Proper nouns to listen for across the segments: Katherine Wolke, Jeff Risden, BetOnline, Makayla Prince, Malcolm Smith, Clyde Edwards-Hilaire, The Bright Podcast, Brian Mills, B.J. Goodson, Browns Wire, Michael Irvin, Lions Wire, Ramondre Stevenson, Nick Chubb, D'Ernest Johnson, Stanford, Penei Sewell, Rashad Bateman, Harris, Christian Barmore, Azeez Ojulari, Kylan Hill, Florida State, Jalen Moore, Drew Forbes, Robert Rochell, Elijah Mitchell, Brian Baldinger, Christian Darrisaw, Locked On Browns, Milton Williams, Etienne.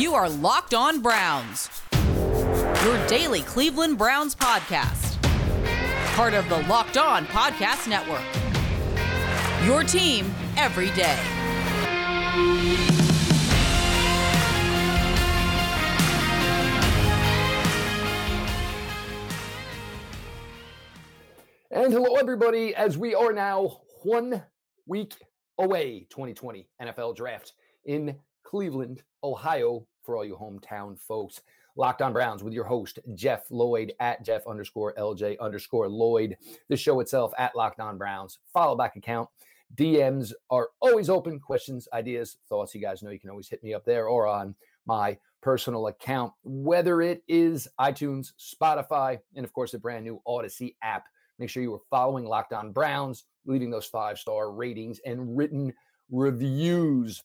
You are Locked On Browns, your daily Cleveland Browns podcast. Part of the Locked On Podcast Network, your team every day. And hello, everybody, as we are now 1 week away, 2020 NFL Draft in Cleveland, Ohio, for all you hometown folks. Locked On Browns with your host, Jeff Lloyd, at Jeff_LJ_Lloyd. The show itself, at Locked On Browns. Follow back account. DMs are always open. Questions, ideas, thoughts. You guys know you can always hit me up there or on my personal account, whether it is iTunes, Spotify, and, of course, the brand new Odyssey app. Make sure you are following Locked On Browns, leaving those 5-star ratings and written reviews.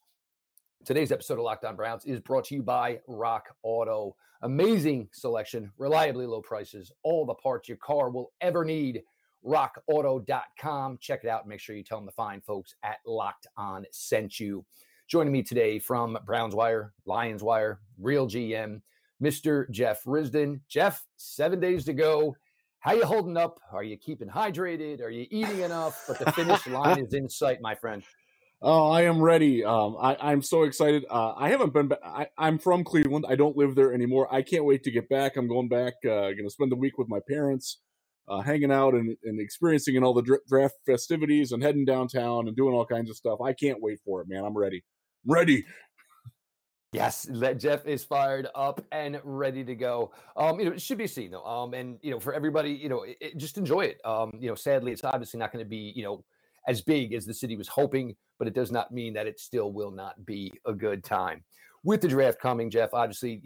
Today's episode of Locked On Browns is brought to you by Rock Auto. Amazing selection, reliably low prices, all the parts your car will ever need. RockAuto.com. Check it out and make sure you tell them the fine folks at Locked On sent you. Joining me today from Browns Wire, Lions Wire, Real GM, Mr. Jeff Risden. Jeff, 7 days to go. How you holding up? Are you keeping hydrated? Are you eating enough? But the finish line is in sight, my friend. Oh, I am ready. I'm so excited. I haven't been back. I'm from Cleveland. I don't live there anymore. I can't wait to get back. I'm going back. Going to spend the week with my parents, hanging out and experiencing all the draft festivities and heading downtown and doing all kinds of stuff. I can't wait for it, man. I'm ready. Yes, Jeff is fired up and ready to go. It should be seen, though. And, for everybody, just enjoy it. Sadly, it's obviously not going to be, as big as the city was hoping, but it does not mean that it still will not be a good time. With the draft coming, Jeff, obviously,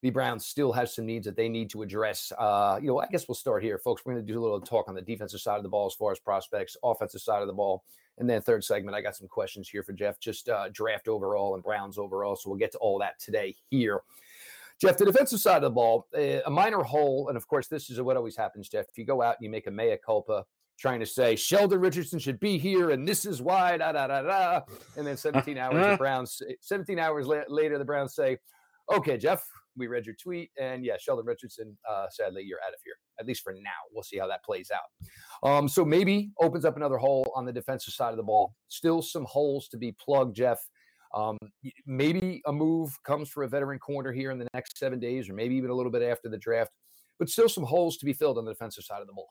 the Browns still have some needs that they need to address. I guess we'll start here, folks. We're going to do a little talk on the defensive side of the ball as far as prospects, offensive side of the ball. And then third segment, I got some questions here for Jeff, just draft overall and Browns overall. So we'll get to all that today here. Jeff, the defensive side of the ball, a minor hole. And, of course, this is what always happens, Jeff. If you go out and you make a mea culpa trying to say Sheldon Richardson should be here and this is why, And then 17 hours later, the Browns say, okay, Jeff, we read your tweet. And, yeah, Sheldon Richardson, sadly, you're out of here. At least for now. We'll see how that plays out. So maybe opens up another hole on the defensive side of the ball. Still some holes to be plugged, Jeff. Maybe a move comes for a veteran corner here in the next 7 days or maybe even a little bit after the draft, but still some holes to be filled on the defensive side of the ball.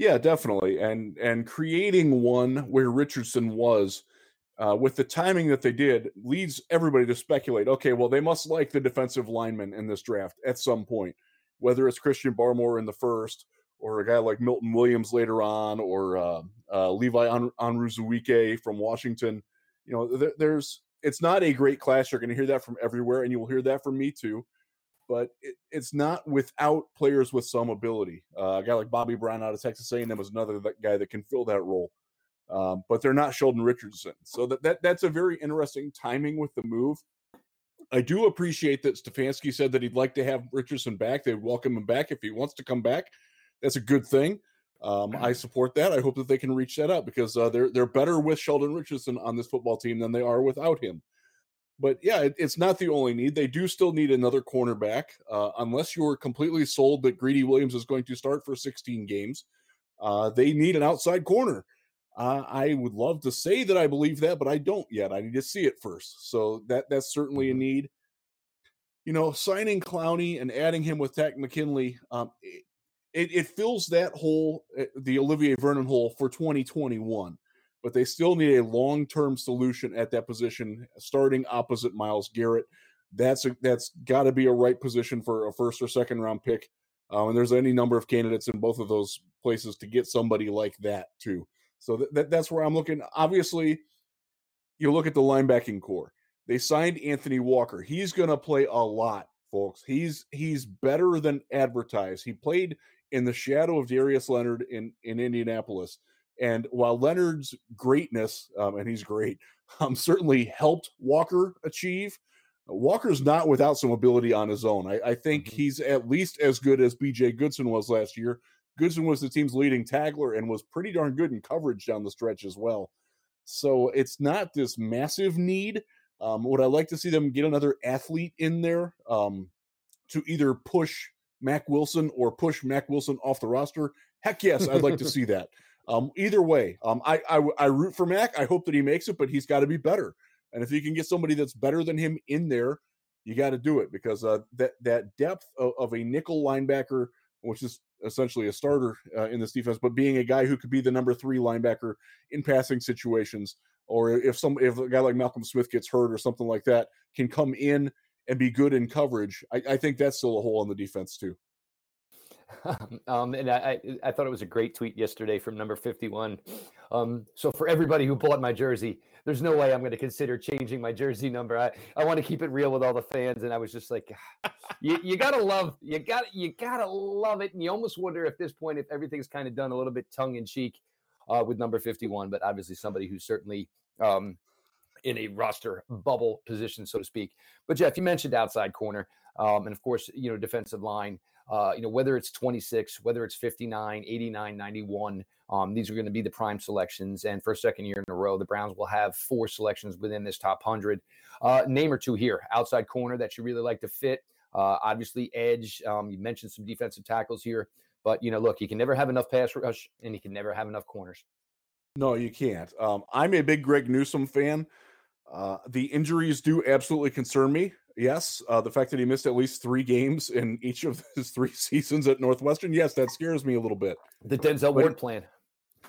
Yeah, definitely. And creating one where Richardson was with the timing that they did leads everybody to speculate, okay, well, they must like the defensive lineman in this draft at some point. Whether it's Christian Barmore in the first or a guy like Milton Williams later on or Levi Onwuzurike from Washington, it's not a great class. You're going to hear that from everywhere, and you will hear that from me too. But it's not without players with some ability. A guy like Bobby Brown out of Texas A&M was another guy that can fill that role. But they're not Sheldon Richardson. So that's a very interesting timing with the move. I do appreciate that Stefanski said that he'd like to have Richardson back. They'd welcome him back if he wants to come back. That's a good thing. I support that. I hope that they can reach that out because they're better with Sheldon Richardson on this football team than they are without him. But, yeah, it's not the only need. They do still need another cornerback, unless you are completely sold that Greedy Williams is going to start for 16 games. They need an outside corner. I would love to say that I believe that, but I don't yet. I need to see it first. So that's certainly a need. Signing Clowney and adding him with Tack McKinley, it fills that hole, the Olivier Vernon hole for 2021. But they still need a long-term solution at that position, starting opposite Myles Garrett. That's got to be a right position for a first or second-round pick. And there's any number of candidates in both of those places to get somebody like that, too. So that's where I'm looking. Obviously, you look at the linebacking core. They signed Anthony Walker. He's going to play a lot, folks. He's better than advertised. He played in the shadow of Darius Leonard in Indianapolis. And while Leonard's greatness, and he's great, certainly helped Walker achieve, Walker's not without some ability on his own. I think he's at least as good as B.J. Goodson was last year. Goodson was the team's leading tackler and was pretty darn good in coverage down the stretch as well. So it's not this massive need, Would I like to see them get another athlete in there to either push Mac Wilson or push Mac Wilson off the roster? Heck yes, I'd like to see that. Either way, I root for Mac. I hope that he makes it, but he's got to be better. And if you can get somebody that's better than him in there, you got to do it, because that depth of a nickel linebacker, which is essentially a starter in this defense, but being a guy who could be the number three linebacker in passing situations, or if a guy like Malcolm Smith gets hurt or something like that, can come in and be good in coverage. I think that's still a hole in the defense too. And I thought it was a great tweet yesterday from number 51. So for everybody who bought my jersey, there's no way I'm going to consider changing my jersey number. I want to keep it real with all the fans. And I was just like, you gotta love it. And you almost wonder at this point, if everything's kind of done a little bit tongue in cheek with number 51, but obviously somebody who's certainly in a roster bubble position, so to speak. But Jeff, you mentioned outside corner. And of course, defensive line, whether it's 26, whether it's 59, 89, 91, these are going to be the prime selections. And for a second year in a row, the Browns will have four selections within this top 100. Name or two here, outside corner that you really like to fit. Obviously edge. You mentioned some defensive tackles here, but look, you can never have enough pass rush and you can never have enough corners. No, you can't. I'm a big Greg Newsome fan. The injuries do absolutely concern me. Yes, the fact that he missed at least three games in each of his three seasons at Northwestern, yes, that scares me a little bit. The Denzel Ward plan.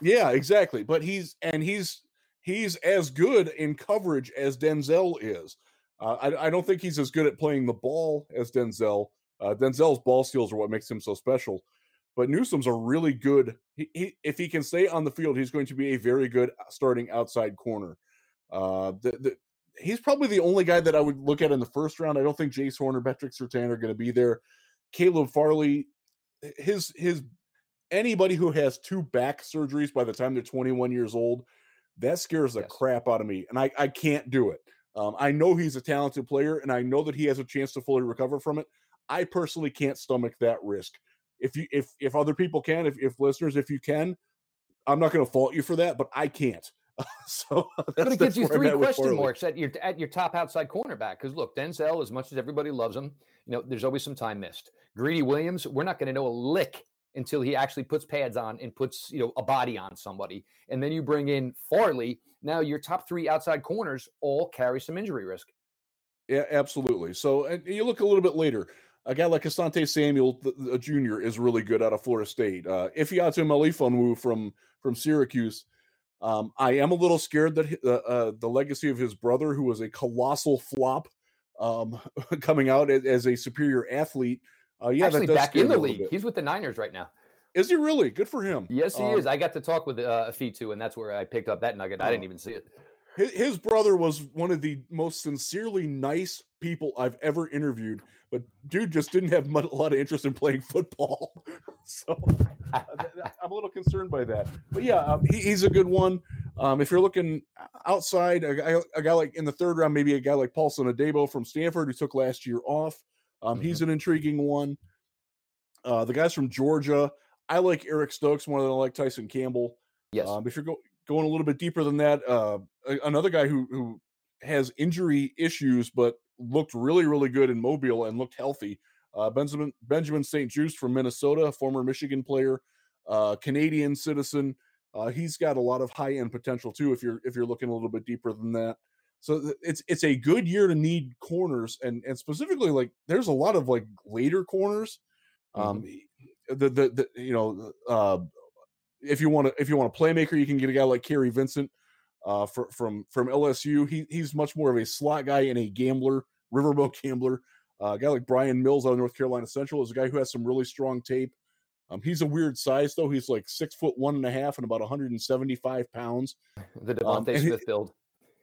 Yeah, exactly. But he's as good in coverage as Denzel is. I don't think he's as good at playing the ball as Denzel. Denzel's ball skills are what makes him so special. But Newsome's a really good. If he can stay on the field, he's going to be a very good starting outside corner. He's probably the only guy that I would look at in the first round. I don't think Jace Horn or Patrick Surtain are going to be there. Caleb Farley, anybody who has two back surgeries by the time they're 21 years old, that scares the crap out of me, and I can't do it. I know he's a talented player, and I know that he has a chance to fully recover from it. I personally can't stomach that risk. If other people can, if listeners, if you can, I'm not going to fault you for that, but I can't. So but it gives you three question marks at your top outside cornerback, because look, Denzel, as much as everybody loves him, there's always some time missed. Greedy Williams, we're not going to know a lick until he actually puts pads on and puts a body on somebody, and then you bring in Farley. Now your top three outside corners all carry some injury risk. Yeah, absolutely. So and you look a little bit later. A guy like Asante Samuel, a junior, is really good out of Florida State. Ifeatu Melifonwu from Syracuse. I am a little scared that the legacy of his brother, who was a colossal flop, coming out as a superior athlete. Actually, that does back in the league. He's with the Niners right now. Is he really? Good for him. Yes, he is. I got to talk with Ifeatu, and that's where I picked up that nugget. I didn't even see it. His brother was one of the most sincerely nice people I've ever interviewed, but dude just didn't have a lot of interest in playing football. So I'm a little concerned by that. But yeah, he's a good one. If you're looking outside, a guy like in the third round, maybe a guy like Paulson Adebo from Stanford, who took last year off. He's an intriguing one. The guys from Georgia, I like Eric Stokes more than I like Tyson Campbell. Yes. If you're going a little bit deeper than that, another guy who has injury issues but looked really, really good in Mobile and looked healthy, Benjamin St. Juste from Minnesota, a former Michigan player, Canadian citizen. He's got a lot of high-end potential too if you're looking a little bit deeper than that. So it's a good year to need corners, and specifically, like, there's a lot of like later corners. If you want a playmaker, you can get a guy like Kerry Vincent from LSU. He's much more of a slot guy and a gambler, riverboat gambler. A guy like Brian Mills out of North Carolina Central is a guy who has some really strong tape. He's a weird size though. He's like 6'1.5" and about 175 pounds. The Devontae Smith build.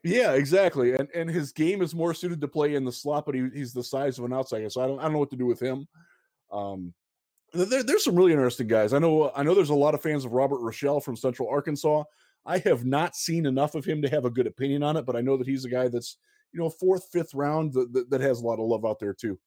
Yeah, exactly. And his game is more suited to play in the slot, but he's the size of an outsider. So I don't know what to do with him. There's some really interesting guys. I know there's a lot of fans of Robert Rochelle from Central Arkansas. I have not seen enough of him to have a good opinion on it, but I know that he's a guy that's, fourth, fifth round that has a lot of love out there too.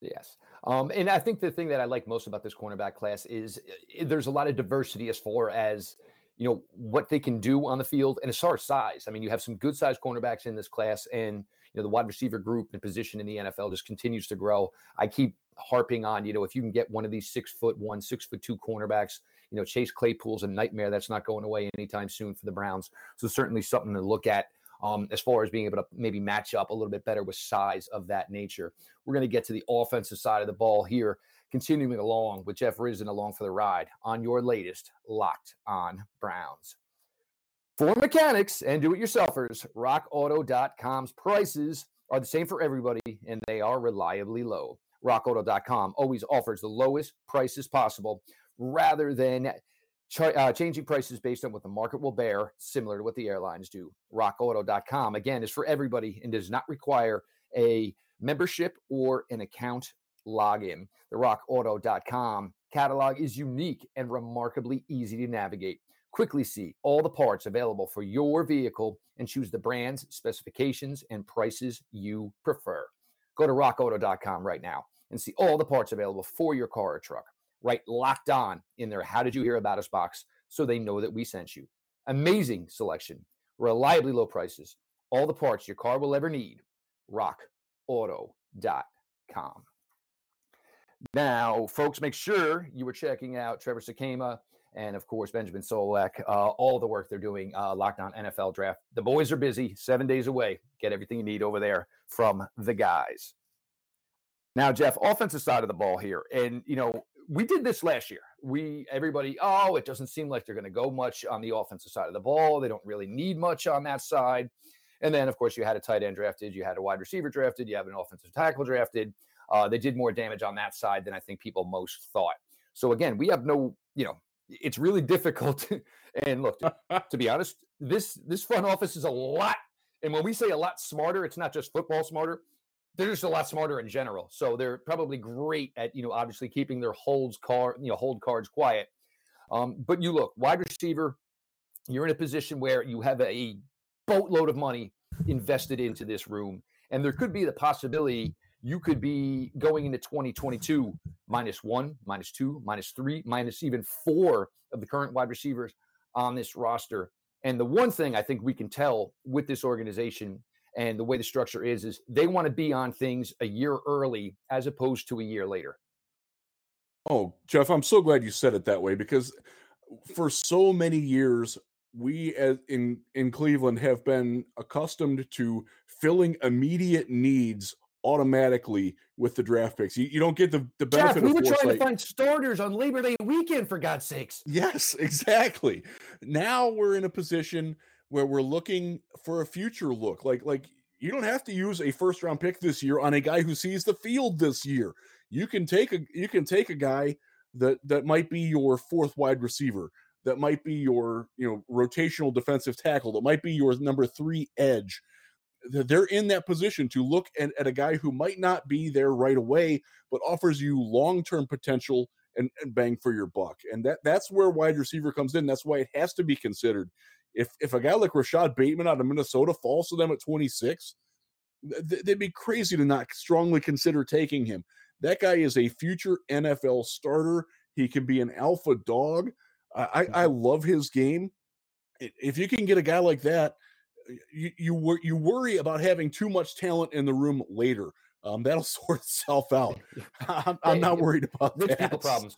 Yes. And I think the thing that I like most about this cornerback class is there's a lot of diversity as far as you know, what they can do on the field. And as far as size, I mean, you have some good size cornerbacks in this class, and, you know, the wide receiver group and position in the NFL just continues to grow. I keep harping on, you know, if you can get one of these 6'1", 6'2" cornerbacks, you know, Chase Claypool's a nightmare. That's not going away anytime soon for the Browns. So certainly something to look at as far as being able to maybe match up a little bit better with size of that nature. We're going to get to the offensive side of the ball here, continuing along with Jeff Risden along for the ride on your latest Locked On Browns. For mechanics and do-it-yourselfers, rockauto.com's prices are the same for everybody, and they are reliably low. rockauto.com always offers the lowest prices possible rather than changing prices based on what the market will bear, similar to what the airlines do. RockAuto.com, again, is for everybody and does not require a membership or an account login. The RockAuto.com catalog is unique and remarkably easy to navigate. Quickly see all the parts available for your vehicle and choose the brands, specifications, and prices you prefer. Go to RockAuto.com right now and see all the parts available for your car or truck. Right, Locked On in their How Did You Hear About Us box so they know that we sent you. Amazing selection, reliably low prices, all the parts your car will ever need. RockAuto.com. Now, folks, make sure you are checking out Trevor Sekema and, of course, Benjamin Solak, all the work they're doing, Locked On NFL Draft. The boys are busy, 7 days away. Get everything you need over there from the guys. Now, Jeff, offensive side of the ball here. And, you know, we did this last year. Everybody, it doesn't seem like they're going to go much on the offensive side of the ball. They don't really need much on that side. And then, of course, you had a tight end drafted. You had a wide receiver drafted. You have an offensive tackle drafted. They did more damage on that side than I think people most thought. So, again, we have no, you know, it's really difficult. And, look, to be honest, this front office is a lot. And when we say a lot smarter, it's not just football smarter. They're just a lot smarter in general. So they're probably great at, you know, obviously keeping their hold cards quiet. But you look, wide receiver, you're in a position where you have a boatload of money invested into this room. And there could be the possibility you could be going into 2022, -1, -2, -3, -4 of the current wide receivers on this roster. And the one thing I think we can tell with this organization and the way the structure is they want to be on things a year early as opposed to a year later. Oh, Jeff, I'm so glad you said it that way, because for so many years, we as in Cleveland have been accustomed to filling immediate needs automatically with the draft picks. You don't get the benefit of foresight. We were trying to find starters on Labor Day weekend, for God's sakes. Yes, exactly. Now we're in a position where we're looking for a future look. Like you don't have to use a first round pick this year on a guy who sees the field this year. You can take a guy that might be your fourth wide receiver, that might be your, you know, rotational defensive tackle, that might be your number 3 edge. They're in that position to look at a guy who might not be there right away, but offers you long-term potential and bang for your buck. And that's where wide receiver comes in. That's why it has to be considered. If a guy like Rashad Bateman out of Minnesota falls to them at 26, they'd be crazy to not strongly consider taking him. That guy is a future NFL starter. He can be an alpha dog. I love his game. If you can get a guy like that, you worry about having too much talent in the room later. That'll sort itself out. I'm not worried about that. Rich people problems.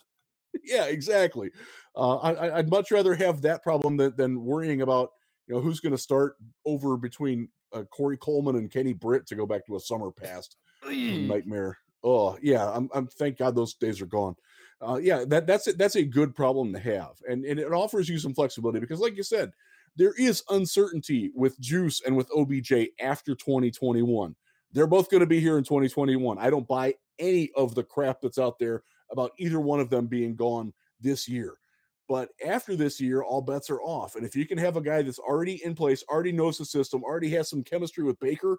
Yeah, exactly. I'd much rather have that problem than worrying about, you know, who's going to start over between Corey Coleman and Kenny Britt, to go back to a summer past nightmare. Oh yeah, I'm thank God those days are gone. That's a good problem to have, and it offers you some flexibility, because, like you said, there is uncertainty with Juice and with OBJ after 2021. They're both going to be here in 2021. I don't buy any of the crap that's out there about either one of them being gone this year. But after this year, all bets are off. And if you can have a guy that's already in place, already knows the system, already has some chemistry with Baker,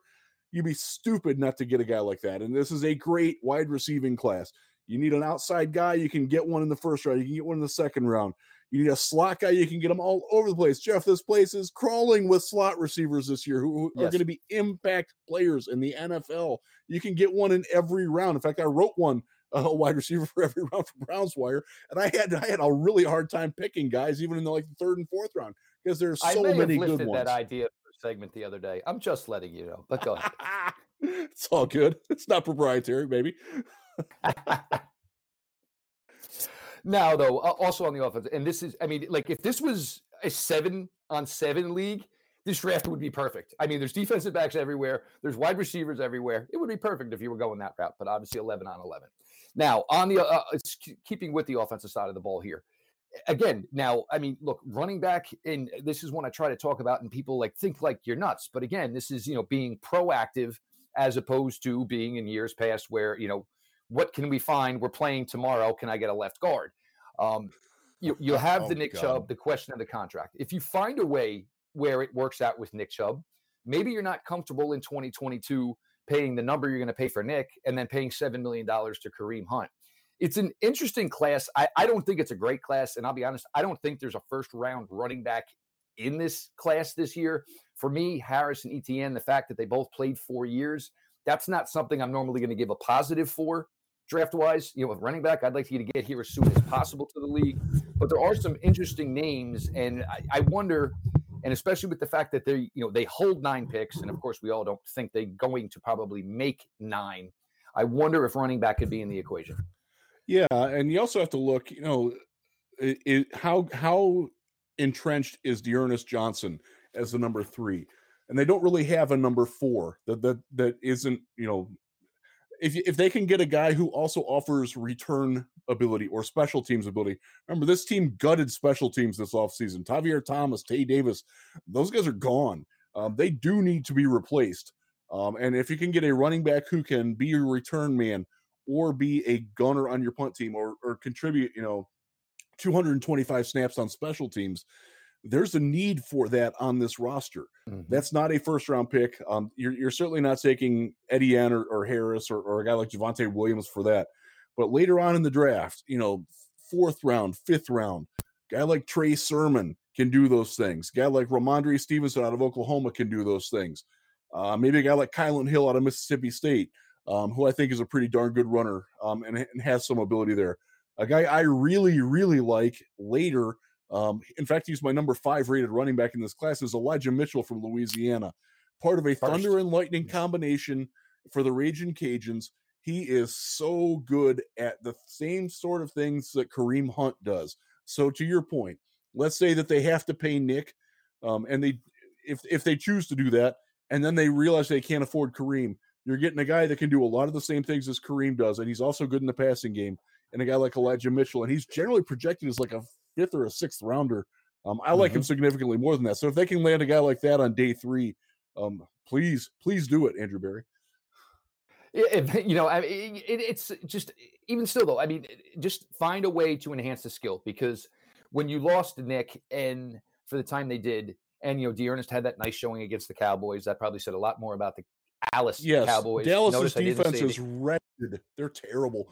you'd be stupid not to get a guy like that. And this is a great wide receiving class. You need an outside guy, you can get one in the first round. You can get one in the second round. You need a slot guy, you can get them all over the place. Jeff, this place is crawling with slot receivers this year who are going to be impact players in the NFL. You can get one in every round. In fact, I wrote one wide receiver for every round for Browns Wire, and I had a really hard time picking guys, even in the third and fourth round, because there's so many good ones. I listed that idea for a segment the other day. I'm just letting you know, but go ahead. It's all good. It's not proprietary, baby. Now, though, also on the offense, and this is, I mean, like, if this was a 7-on-7 league, this draft would be perfect. I mean, there's defensive backs everywhere. There's wide receivers everywhere. It would be perfect if you were going that route, but obviously 11-on-11. Now, on the keeping with the offensive side of the ball here, again, now, I mean, look, running back, and this is one I try to talk about, and people like think like you're nuts. But again, this is, you know, being proactive as opposed to being in years past where, you know, what can we find? We're playing tomorrow. Can I get a left guard? You'll have the Nick Chubb, the question of the contract. If you find a way where it works out with Nick Chubb, maybe you're not comfortable in 2022 paying the number you're going to pay for Nick and then paying $7 million to Kareem Hunt. It's an interesting class. I don't think it's a great class. And I'll be honest, I don't think there's a first-round running back in this class this year. For me, Harris and Etienne, the fact that they both played 4 years, that's not something I'm normally going to give a positive for draft-wise. You know, with running back, I'd like you to get here as soon as possible to the league. But there are some interesting names, and I wonder, and especially with the fact that they, you know, they hold 9 picks, and of course we all don't think they're going to probably make 9. I wonder if running back could be in the equation. Yeah, and you also have to look, you know, how entrenched is Dearness Johnson as the number 3, and they don't really have a number 4 that isn't, you know, if they can get a guy who also offers return ability or special teams ability. Remember, this team gutted special teams this offseason. Tavier Thomas, Tay Davis, those guys are gone. They do need to be replaced. And if you can get a running back who can be your return man or be a gunner on your punt team or contribute, you know, 225 snaps on special teams, there's a need for that on this roster. Mm-hmm. That's not a first-round pick. You're certainly not taking Etienne or Harris or a guy like Javonte Williams for that. But later on in the draft, you know, 4th round, 5th round, guy like Trey Sermon can do those things. Guy like Ramondre Stevenson out of Oklahoma can do those things. Maybe a guy like Kylan Hill out of Mississippi State, who I think is a pretty darn good runner and has some ability there. A guy I really, really like later, in fact, he's my number 5 rated running back in this class, is Elijah Mitchell from Louisiana, part of a thunder and lightning combination for the Ragin' Cajuns. He is so good at the same sort of things that Kareem Hunt does. So to your point, let's say that they have to pay Nick, and they, if they choose to do that, and then they realize they can't afford Kareem, you're getting a guy that can do a lot of the same things as Kareem does, and he's also good in the passing game, and a guy like Elijah Mitchell, and he's generally projected as like a 5th or a 6th rounder. I like him significantly more than that. So if they can land a guy like that on day 3, please do it, Andrew Berry. You know, I mean, it's just, even still though, I mean, just find a way to enhance the skill, because when you lost Nick, and for the time they did, and, you know, D'Ernest had that nice showing against the Cowboys. That probably said a lot more about the Cowboys. Dallas's defense is wretched. They're terrible.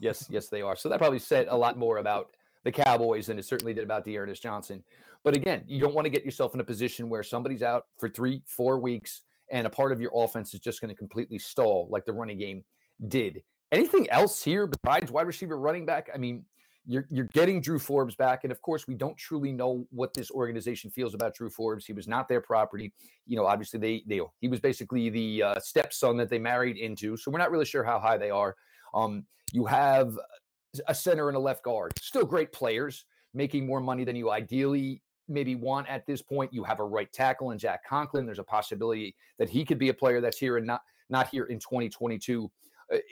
Yes, they are. So that probably said a lot more about the Cowboys than it certainly did about D'Ernest Johnson. But again, you don't want to get yourself in a position where somebody's out for 3-4 weeks, and a part of your offense is just going to completely stall like the running game did. Anything else here besides wide receiver, running back? I mean, you're getting Drew Forbes back. And, of course, we don't truly know what this organization feels about Drew Forbes. He was not their property. You know, obviously, he was basically the stepson that they married into. So we're not really sure how high they are. You have a center and a left guard. Still great players, making more money than you ideally maybe want at this point. You have a right tackle in Jack Conklin. There's a possibility that he could be a player that's here and not here in 2022.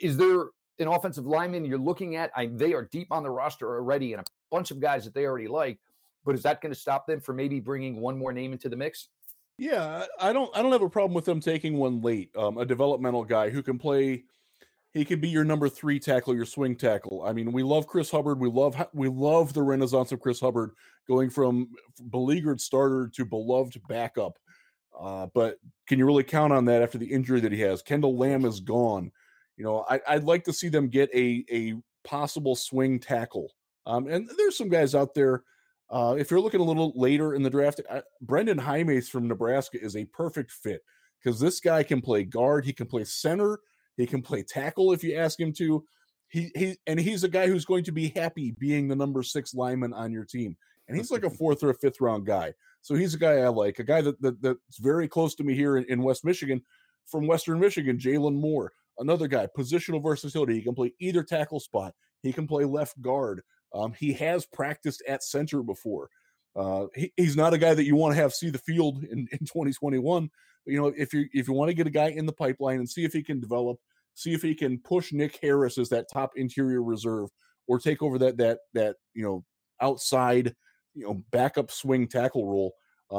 Is there an offensive lineman you're looking at? They are deep on the roster already, and a bunch of guys that they already like, but is that going to stop them from maybe bringing one more name into the mix? Yeah, I don't have a problem with them taking one late, a developmental guy who can play. He could be your number 3 tackle, your swing tackle. I mean, we love Chris Hubbard. We love the renaissance of Chris Hubbard, going from beleaguered starter to beloved backup. But can you really count on that after the injury that he has? Kendall Lamb is gone. You know, I'd like to see them get a possible swing tackle. And there's some guys out there. If you're looking a little later in the draft, Brendan Jaimes from Nebraska is a perfect fit, because this guy can play guard. He can play center. He can play tackle if you ask him to. He's a guy who's going to be happy being the number 6 lineman on your team. And he's like a 4th or a 5th round guy. So he's a guy I like, a guy that's very close to me here in West Michigan, from Western Michigan, Jalen Moore, another guy, positional versatility. He can play either tackle spot. He can play left guard. He has practiced at center before. He's not a guy that you want to have see the field in 2021. But, you know, if you want to get a guy in the pipeline and see if he can develop, see if he can push Nick Harris as that top interior reserve or take over that you know, outside, you know, backup swing tackle role.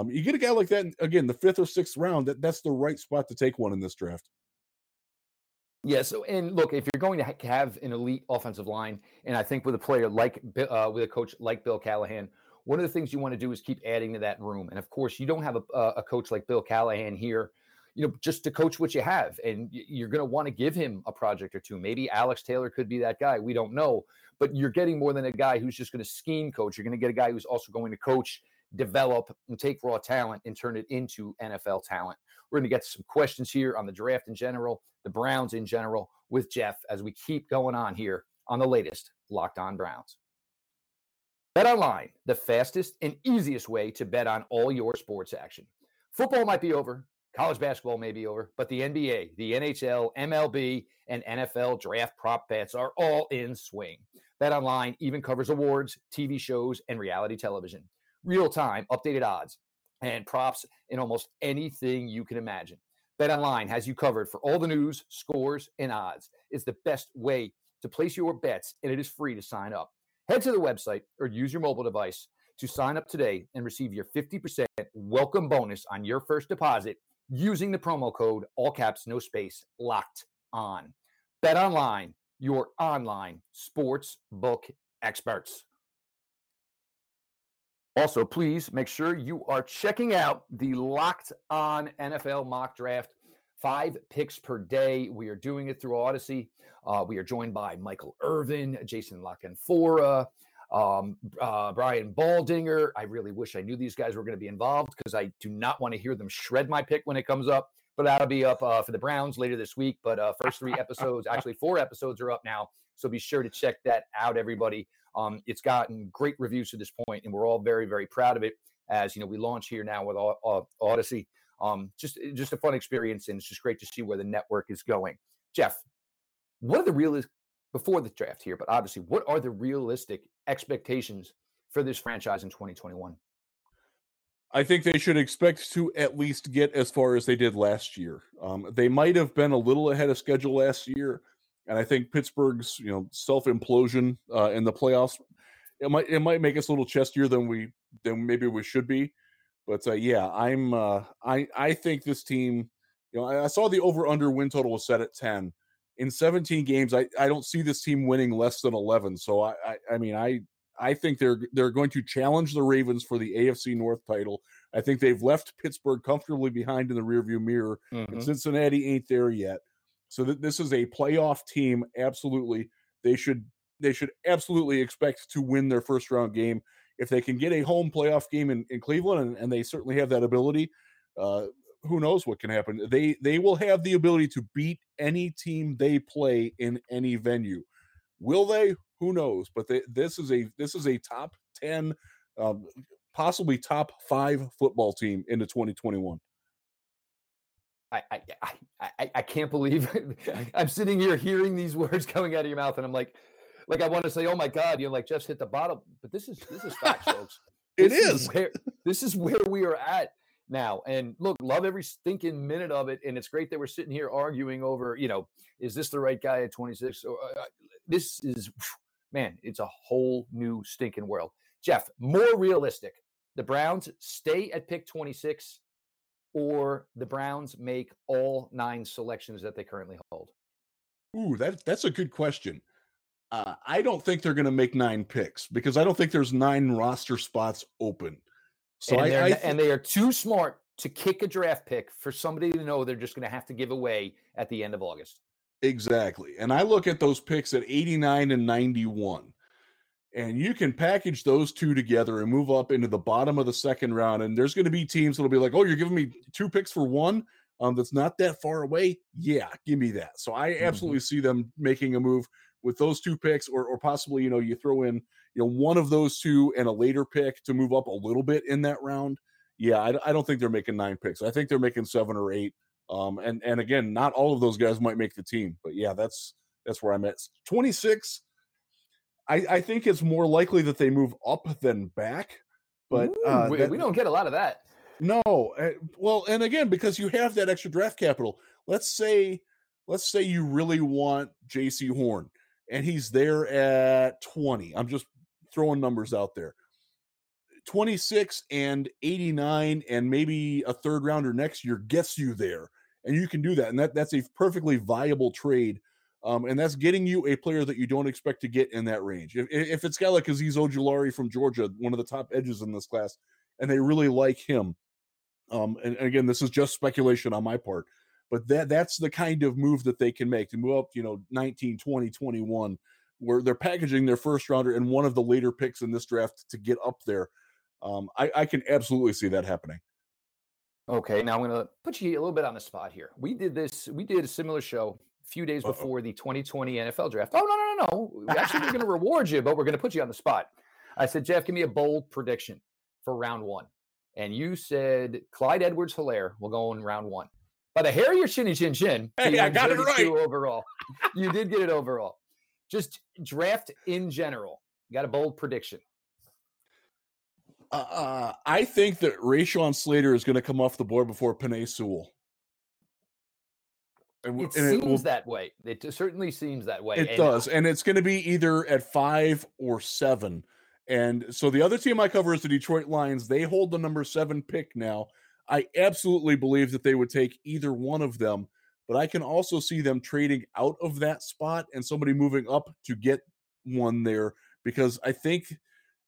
You get a guy like that, again, the 5th or 6th round, that's the right spot to take one in this draft. Yeah, so, and look, if you're going to have an elite offensive line, and I think with a player like, with a coach like Bill Callahan, one of the things you want to do is keep adding to that room. And of course, you don't have a coach like Bill Callahan here, you know, just to coach what you have. And you're going to want to give him a project or two. Maybe Alex Taylor could be that guy. We don't know. But you're getting more than a guy who's just going to scheme coach. You're going to get a guy who's also going to coach, develop, and take raw talent and turn it into NFL talent. We're going to get some questions here on the draft in general, the Browns in general, with Jeff as we keep going on here on the latest Locked On Browns. Bet online, the fastest and easiest way to bet on all your sports action. Football might be over. College basketball may be over, but the NBA, the NHL, MLB, and NFL draft prop bets are all in swing. BetOnline even covers awards, TV shows, and reality television. Real-time updated odds and props in almost anything you can imagine. BetOnline has you covered for all the news, scores, and odds. It's the best way to place your bets, and it is free to sign up. Head to the website or use your mobile device to sign up today and receive your 50% welcome bonus on your first deposit using the promo code, all caps, no space, locked on. Bet online, your online sports book experts. Also, please make sure you are checking out the Locked On NFL mock draft. 5 picks per day. We are doing it through Odyssey. We are joined by Michael Irvin, Jason Lockenfora, Brian Baldinger. I really wish I knew these guys were going to be involved because I do not want to hear them shred my pick when it comes up, but that'll be up for the Browns later this week. But first 3 episodes, actually 4 episodes are up now. So be sure to check that out, everybody. It's gotten great reviews to this point, and we're all very, very proud of it. As you know, we launch here now with Odyssey. Just a fun experience, and it's just great to see where the network is going. Jeff, what are the realistic, before the draft here, but obviously, what are the realistic expectations for this franchise in 2021? I think they should expect to at least get as far as they did last year. They might have been a little ahead of schedule last year, and I think Pittsburgh's, you know, self-implosion in the playoffs, it might make us a little chestier than maybe we should be. But yeah, I think this team, you know, I saw the over/under win total was set at 10. In 17 games, I don't see this team winning less than 11. So I mean I think they're going to challenge the Ravens for the AFC North title. I think they've left Pittsburgh comfortably behind in the rearview mirror, and Cincinnati ain't there yet. So this is a playoff team. Absolutely, they should absolutely expect to win their first round game. If they can get a home playoff game in Cleveland, and they certainly have that ability, who knows what can happen? They will have the ability to beat any team they play in any venue. Will they? Who knows? But this is a top 10, possibly top 5 football team into 2021. I can't believe I'm sitting here hearing these words coming out of your mouth, and I'm like. Like I want to say, oh my God, you know, like Jeff's hit the bottom, but this is facts, folks. This is where we are at now. And look, love every stinking minute of it. And it's great that we're sitting here arguing over, you know, is this the right guy at 26? Or this is, man, it's a whole new stinking world. Jeff, more realistic: the Browns stay at pick 26, or the Browns make all 9 selections that they currently hold? Ooh, that's a good question. I don't think they're going to make 9 picks because I don't think there's 9 roster spots open. So and they are too smart to kick a draft pick for somebody to know they're just going to have to give away at the end of August. Exactly. And I look at those picks at 89 and 91, and you can package those 2 together and move up into the bottom of the second round. And there's going to be teams that'll be like, oh, you're giving me 2 picks for 1. That's not that far away. Yeah. Give me that. So I absolutely see them making a move with those two picks, or possibly, you know, you throw in, you know, one of those two and a later pick to move up a little bit in that round. Yeah, I don't think they're making 9 picks. I think they're making 7 or 8. And again, not all of those guys might make the team, but yeah, that's where I'm at. 26. I think it's more likely that they move up than back, but we don't get a lot of that. No. Well, and again, because you have that extra draft capital, let's say you really want JC Horn and he's there at 20. I'm just throwing numbers out there. 26 and 89 and maybe a third rounder next year gets you there, and you can do that. And that's a perfectly viable trade. And that's getting you a player that you don't expect to get in that range. If it's a guy like Azeez Ojulari from Georgia, one of the top edges in this class, and they really like him. And again, this is just speculation on my part, but that's the kind of move that they can make to move up, you know, 19, 20, 21, where they're packaging their first rounder and one of the later picks in this draft to get up there. I can absolutely see that happening. Okay. Now I'm going to put you a little bit on the spot here. We did a similar show few days before the 2020 NFL draft. Oh, no. Actually, we're going to reward you, but we're going to put you on the spot. I said, Jeff, give me a bold prediction for round one. And you said Clyde Edwards-Hilaire will go in round one. By the hair of your chinny chin chin. Hey, I got it right. Overall. You did get it overall. Just draft in general. You got a bold prediction. I think that Rashawn Slater is going to come off the board before Penei Sewell. It seems that way. It certainly seems that way. It does. And it's going to be either at 5 or 7. And so the other team I cover is the Detroit Lions. They hold the number 7 pick now. I absolutely believe that they would take either one of them, but I can also see them trading out of that spot and somebody moving up to get one there, because I think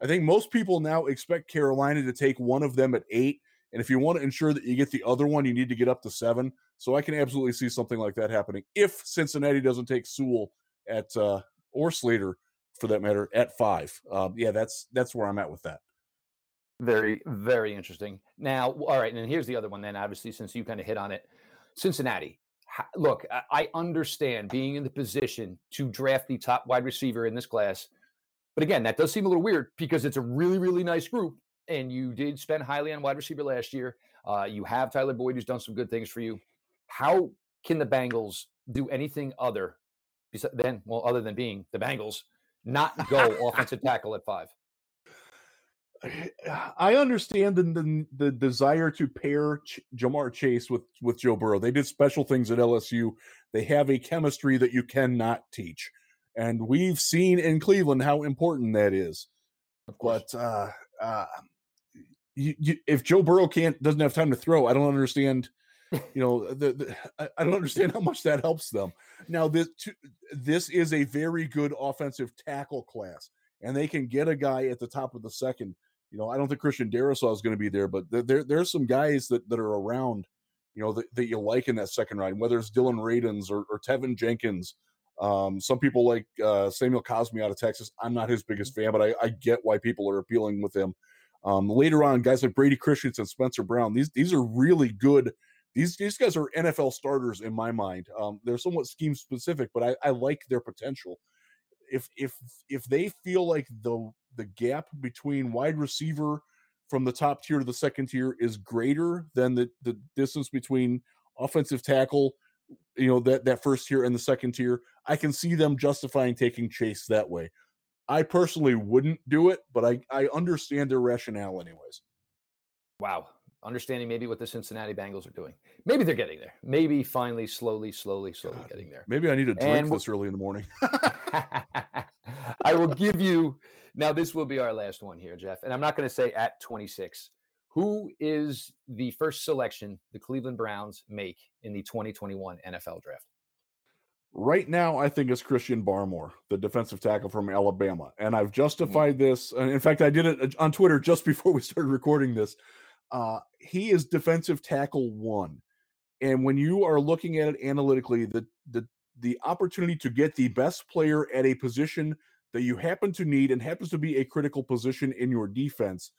most people now expect Carolina to take one of them at 8. And if you want to ensure that you get the other one, you need to get up to 7. So I can absolutely see something like that happening if Cincinnati doesn't take Sewell at or Slater, for that matter, at 5. That's where I'm at with that. Very, very interesting. Now, all right, and here's the other one then, obviously, since you kind of hit on it. Cincinnati. Look, I understand being in the position to draft the top wide receiver in this class. But again, that does seem a little weird because it's a really, really nice group, and you did spend highly on wide receiver last year. You have Tyler Boyd, who's done some good things for you. How can the Bengals do anything other than being the Bengals, not go offensive tackle at 5? I understand the desire to pair Jamar Chase with Joe Burrow. They did special things at LSU. They have a chemistry that you cannot teach. And we've seen in Cleveland how important that is. But if Joe Burrow doesn't have time to throw, I don't understand. You know, I don't understand how much that helps them. Now, this is a very good offensive tackle class, and they can get a guy at the top of the second. You know, I don't think Christian Darrisaw is going to be there, but there's some guys that are around, you know, that you like in that second round, whether it's Dylan Radins or Tevin Jenkins. Some people like Samuel Cosmi out of Texas. I'm not his biggest fan, but I get why people are appealing with him. Later on, guys like Brady Christensen, Spencer Brown, these are really good. These guys are NFL starters in my mind. They're somewhat scheme specific, but I like their potential. If they feel like the gap between wide receiver from the top tier to the second tier is greater than the distance between offensive tackle, you know, that first tier and the second tier, I can see them justifying taking Chase that way. I personally wouldn't do it, but I understand their rationale anyways. Wow. Understanding maybe what the Cincinnati Bengals are doing. Maybe they're getting there. Maybe finally, slowly getting there. Maybe I need a drink this early in the morning. I will give you, now this will be our last one here, Jeff. And I'm not going to say at 26. Who is the first selection the Cleveland Browns make in the 2021 NFL draft? Right now, I think it's Christian Barmore, the defensive tackle from Alabama. And I've justified this. And in fact, I did it on Twitter just before we started recording this. He is defensive tackle 1. And when you are looking at it analytically, the opportunity to get the best player at a position that you happen to need and happens to be a critical position in your defense,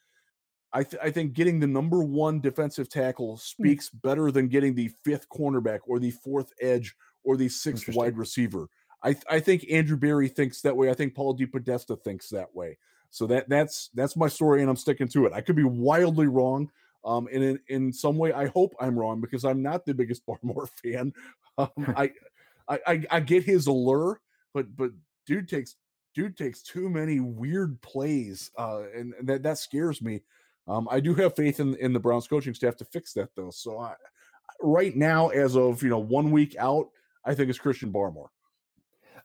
I think getting the number 1 defensive tackle speaks better than getting the 5th cornerback or the 4th edge or the 6th wide receiver. I think Andrew Berry thinks that way. I think Paul DePodesta thinks that way. So that's my story, and I'm sticking to it. I could be wildly wrong. And in some way, I hope I'm wrong, because I'm not the biggest Barmore fan. I get his allure, but dude takes too many weird plays, and that scares me. I do have faith in the Browns coaching staff to fix that, though. So right now, as of 1 week out, I think it's Christian Barmore.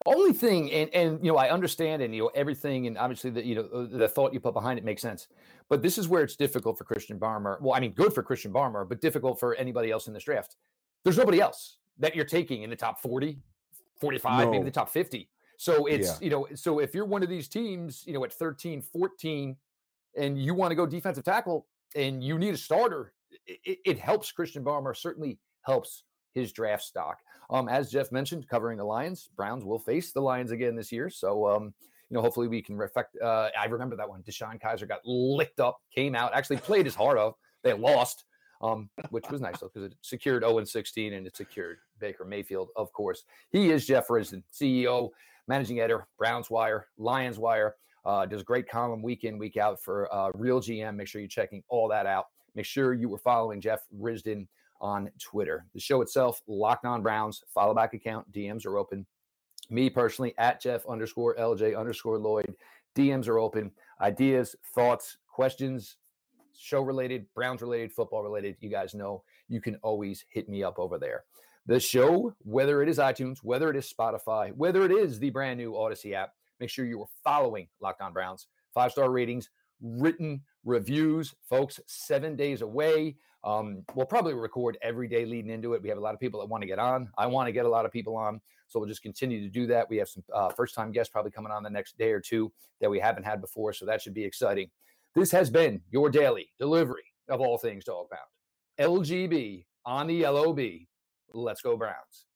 Only thing, and I understand, and everything, and obviously the thought you put behind it makes sense. But this is where it's difficult for Christian Barmore. Well, I mean, good for Christian Barmore, but difficult for anybody else in this draft. There's nobody else that you're taking in the top 40, 45, no. Maybe the top 50. So it's so if you're one of these teams, at 13, 14, and you want to go defensive tackle and you need a starter, it helps Christian Barmore, certainly helps his draft stock. As Jeff mentioned, covering the Lions, Browns will face the Lions again this year. So, hopefully we can reflect. I remember that one. Deshaun Kaiser got licked up, came out, actually played his heart out. They lost, which was nice, though, because it secured 0-16 and it secured Baker Mayfield, of course. He is Jeff Risden, CEO, managing editor, Browns Wire, Lions Wire. Does a great column week in, week out for Real GM. Make sure you're checking all that out. Make sure you were following Jeff Risden on Twitter. The show itself, Locked On Browns, follow back account. DMs are open. Me personally, at Jeff_LJ_Lloyd. DMs are open. Ideas, thoughts, questions, show related, Browns related, football related. You guys know you can always hit me up over there. The show, whether it is iTunes, whether it is Spotify, whether it is the brand new Odyssey app, make sure you are following Locked On Browns. 5-star ratings, written reviews, folks, 7 days away. We'll probably record every day leading into it. We have a lot of people that want to get on. I want to get a lot of people on. So we'll just continue to do that. We have some first-time guests probably coming on the next day or two that we haven't had before. So that should be exciting. This has been your daily delivery of all things Dog Pound. LGB on the LOB. Let's go Browns.